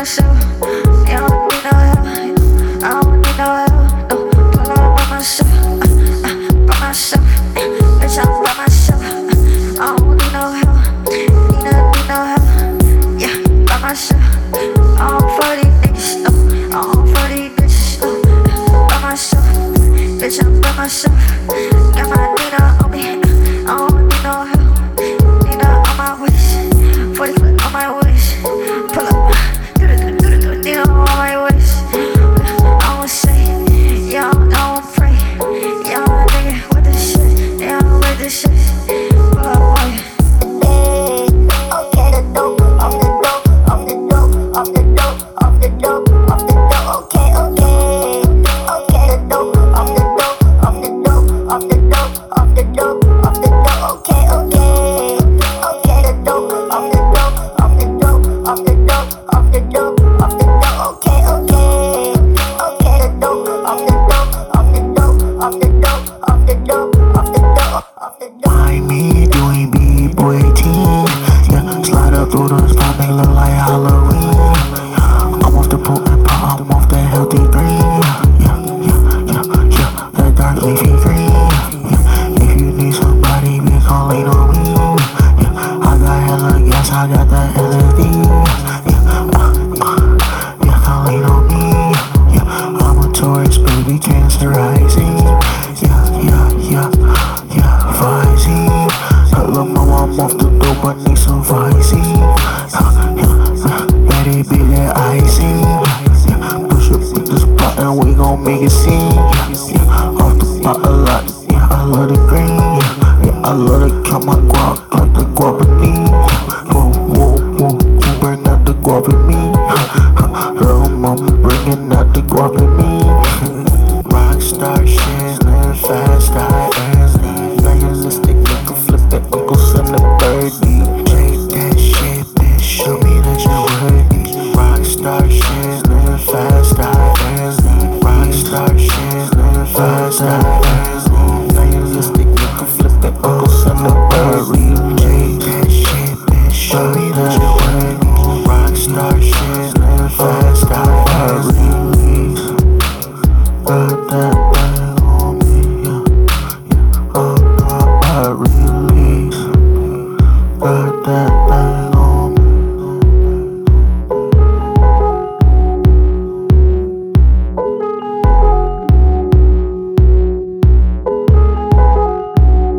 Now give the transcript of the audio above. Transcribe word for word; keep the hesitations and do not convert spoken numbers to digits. myself. You don't need no help. I don't need no help. No, but I'm by myself. Uh, uh, by myself. Bitch, I'm by myself. Uh, I don't need no help. Need no, need no help. Yeah, by myself. I don't for these niggas. No, I don't for these bitches. No, by myself. Bitch, I'm by myself. Got my Nina on me. I don't need no help. Nina on my waist. forty foot on my waist. Pull up. Rockstar shit, fast, I really,